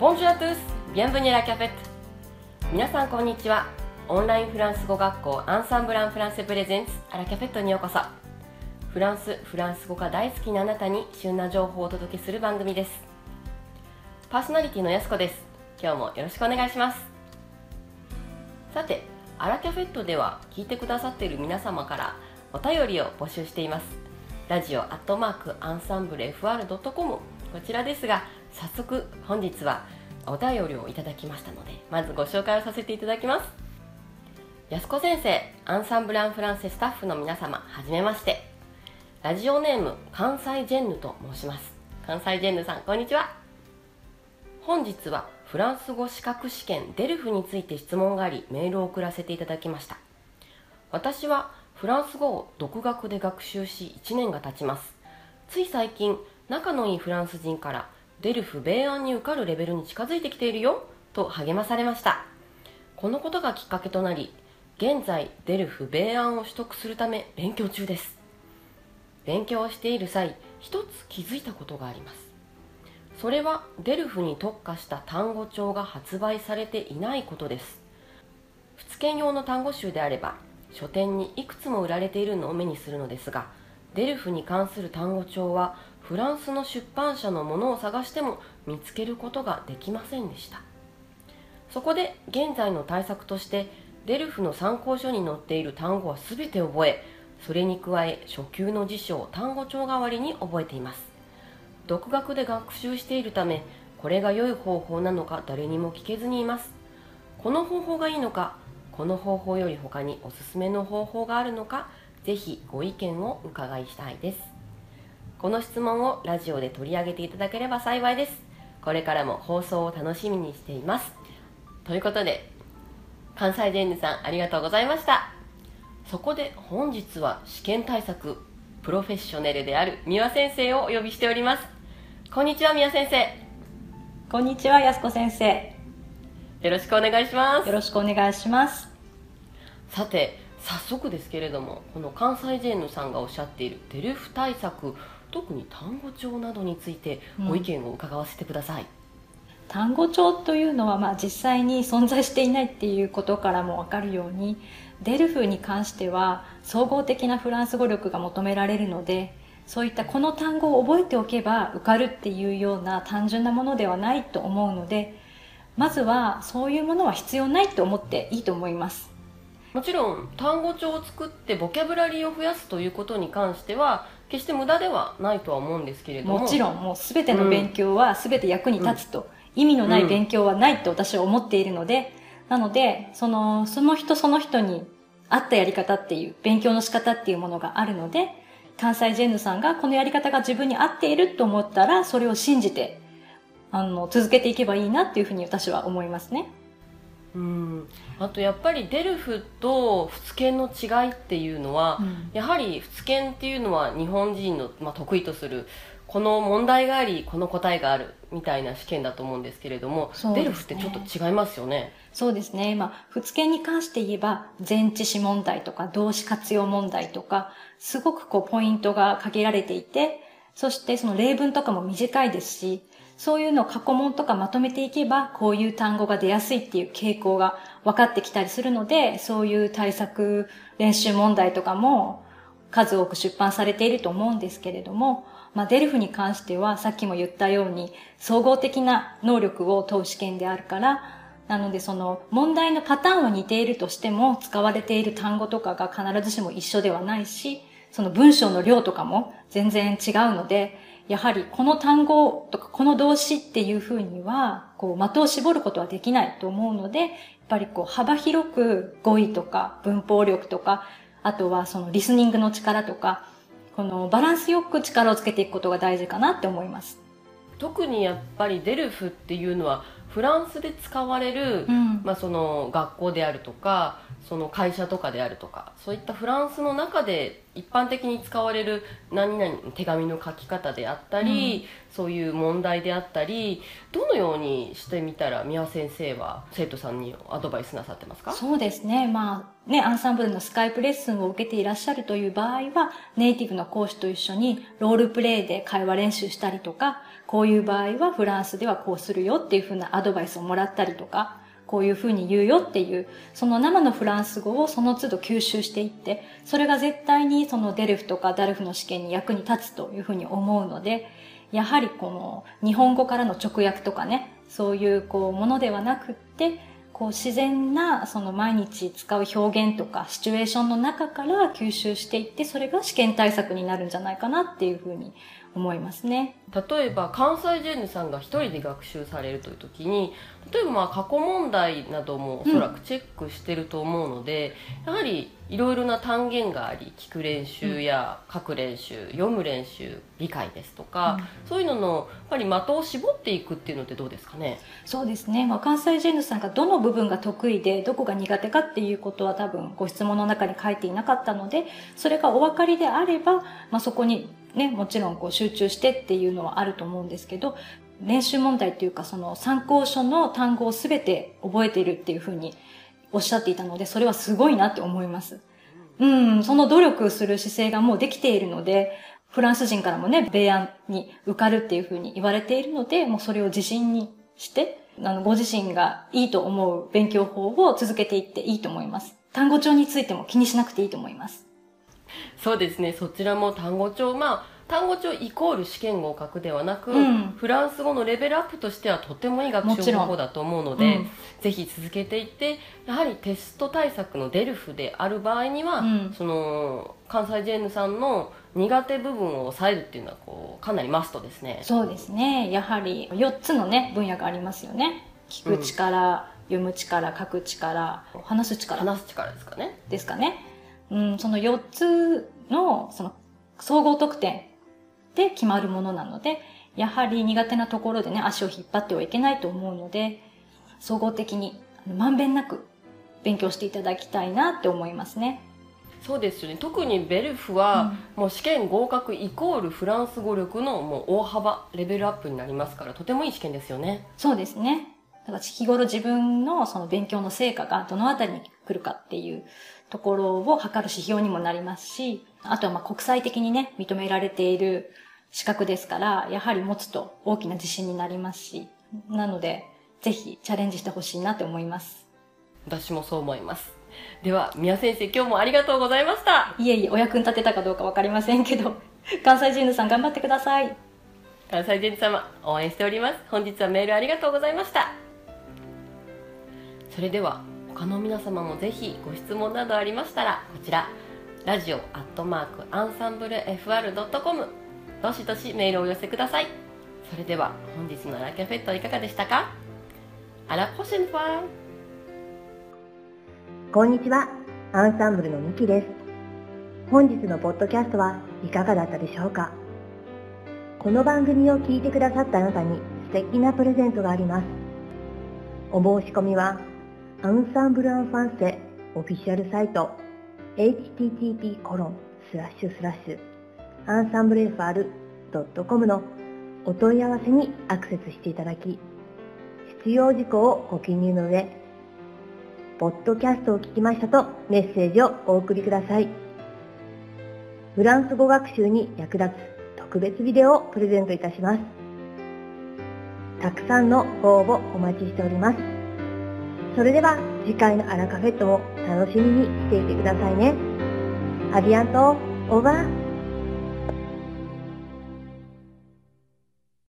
Bonjour à tous! Bienvenue à la Cafet'! 皆さんこんにちは。オンラインフランス語学校アンサンブランフランセプレゼンツアラキャフェットにようこそ。フランス語が大好きなあなたに旬な情報をお届けする番組です。パーソナリティのやすこです。今日もよろしくお願いします。さて、アラキャフェットでは聞いてくださっている皆様からお便りを募集しています。ラジオ@ansembleFR.com こちらですが、早速本日はお便りをいただきましたので、まずご紹介をさせていただきます。安子先生、アンサンブル・アン・フランセスタッフの皆様、はじめまして。ラジオネーム、関西ジェンヌと申します。関西ジェンヌさん、こんにちは。本日はフランス語資格試験DELFについて質問があり、メールを送らせていただきました。私はフランス語を独学で学習し1年が経ちます。つい最近、仲のいいフランス人からDELF B1に受かるレベルに近づいてきているよと励まされました。このことがきっかけとなり、現在、DELF B1を取得するため勉強中です。勉強をしている際、一つ気づいたことがあります。それは、DELFに特化した単語帳が発売されていないことです。普通研用の単語集であれば、書店にいくつも売られているのを目にするのですが、DELFに関する単語帳は、フランスの出版社のものを探しても見つけることができませんでした。そこで、現在の対策として、DELFの参考書に載っている単語はすべて覚え、それに加え初級の辞書を単語帳代わりに覚えています。独学で学習しているため、これが良い方法なのか誰にも聞けずにいます。この方法がいいのか、この方法より他におすすめの方法があるのか、ぜひご意見を伺いしたいです。この質問をラジオで取り上げていただければ幸いです。これからも放送を楽しみにしています。ということで、関西ジェンヌさん、ありがとうございました。そこで本日は試験対策プロフェッショナルである三輪先生をお呼びしております。こんにちは、三輪先生。こんにちは、安子先生。よろしくお願いします。よろしくお願いします。さて、早速ですけれども、この関西ジェンヌさんがおっしゃっているDELF対策、特に単語帳などについてご意見を伺わせてください。単語帳というのは、実際に存在していないっていうことからも分かるように、DELFに関しては総合的なフランス語力が求められるので、そういったこの単語を覚えておけば受かるっていうような単純なものではないと思うので、まずはそういうものは必要ないと思っていいと思います。もちろん単語帳を作ってボキャブラリーを増やすということに関しては決して無駄ではないとは思うんですけれども、もちろんもう全ての勉強は全て役に立つと、意味のない勉強はないと私は思っているので、なのでその人その人に合ったやり方っていう、勉強の仕方っていうものがあるので、関西ジェンヌさんがこのやり方が自分に合っていると思ったら、それを信じて続けていけばいいなっていうふうに私は思いますね。あとやっぱりDELFと普通研の違いっていうのは、やはり普通研っていうのは日本人の、得意とするこの問題がありこの答えがあるみたいな試験だと思うんですけれども、DELFってちょっと違いますよね。そうですね。普通研に関して言えば前置詞問題とか動詞活用問題とか、すごくポイントが限られていて、そしてその例文とかも短いですし、そういうのを過去問とかまとめていけば、こういう単語が出やすいっていう傾向が分かってきたりするので、そういう対策練習問題とかも数多く出版されていると思うんですけれども、DELFに関してはさっきも言ったように総合的な能力を問う試験であるから、なので問題のパターンは似ているとしても、使われている単語とかが必ずしも一緒ではないし、その文章の量とかも全然違うので、やはりこの単語とかこの動詞っていうふうには的を絞ることはできないと思うので、やっぱり幅広く語彙とか文法力とか、あとはリスニングの力とか、このバランスよく力をつけていくことが大事かなって思います。特にやっぱりDELFっていうのはフランスで使われる、学校であるとか会社とかであるとか、そういったフランスの中で一般的に使われる何々の手紙の書き方であったり、うん、そういう問題であったり、どのようにしてみたら三輪先生は生徒さんにアドバイスなさってますか？そうですね、まあね、アンサンブルのスカイプレッスンを受けていらっしゃるという場合は、ネイティブの講師と一緒にロールプレイで会話練習したりとか、こういう場合はフランスではこうするよっていうふうなアドバイスをもらったりとか、こういうふうに言うよっていう、その生のフランス語をその都度吸収していって、それが絶対にそのDELFとかDELFの試験に役に立つというふうに思うので、やはりこの日本語からの直訳とかね、そういうこうものではなくって、こう自然なその毎日使う表現とかシチュエーションの中から吸収していって、それが試験対策になるんじゃないかなっていうふうに思いますね。例えば関西ジェンヌさんが一人で学習されるという時に、例えばまあ過去問題などもおそらくチェックしてると思うので、やはりいろいろな単元があり、聞く練習や書く練習、読む練習、理解ですとか、そういうののやっぱり的を絞っていくっていうのってどうですかね？そうですね、まあ、関西ジェンヌさんがどの部分が得意でどこが苦手かっていうことは多分ご質問の中に書いていなかったので、それがお分かりであれば、まあ、そこにね、もちろんこう集中してっていうのはあると思うんですけど、練習問題っていうか、その参考書の単語を全て覚えているっていうふうにおっしゃっていたので、それはすごいなって思います。うん、その努力する姿勢がもうできているので、フランス人からもね、B1に受かるっていうふうに言われているので、もうそれを自信にして、ご自身がいいと思う勉強法を続けていっていいと思います。単語帳についても気にしなくていいと思います。そうですね、そちらも単語帳、まあ単語帳イコール試験合格ではなく、うん、フランス語のレベルアップとしてはとてもいい学習方法だと思うので、ぜひ続けていって、やはりテスト対策のDELFである場合には、その関西ジェンヌさんの苦手部分を抑えるっていうのはこうかなりマストですね。そうですね、やはり4つのね分野がありますよね。聞く力、読む力、書く力、話す力ですかね。その4つのその総合得点で決まるものなので、やはり苦手なところでね、足を引っ張ってはいけないと思うので、総合的にまんべんなく勉強していただきたいなって思いますね。そうですよね、特にDELFは、もう試験合格イコールフランス語力のもう大幅レベルアップになりますから、とてもいい試験ですよね。そうですね、だから日頃自分のその勉強の成果がどのあたりに来るかっていうところを測る指標にもなりますし、あとはまあ国際的にね、認められている資格ですから、やはり持つと大きな自信になりますし、なので、ぜひチャレンジしてほしいなと思います。私もそう思います。では、三輪先生、今日もありがとうございました。いえいえ、お役に立てたかどうかわかりませんけど、関西ジェンヌさん頑張ってください。関西ジェンヌ様、応援しております。本日はメールありがとうございました。それでは、他の皆様もぜひご質問などありましたら、こちらradio@ansembleFR.com どしどしメールをお寄せください。それでは本日のアラカフェットはいかがでしたか？アラポシェンファー。こんにちは、アンサンブルのみきです。本日のポッドキャストはいかがだったでしょうか？この番組を聞いてくださったあなたに素敵なプレゼントがあります。お申し込みはアンサンブルアンファンセオフィシャルサイト http://ansembleFR.com のお問い合わせにアクセスしていただき、必要事項をご記入の上、ポッドキャストを聞きましたとメッセージをお送りください。フランス語学習に役立つ特別ビデオをプレゼントいたします。たくさんのご応募お待ちしております。それでは次回のアラカフェットを楽しみにしていてくださいね。アビアント、オーバー。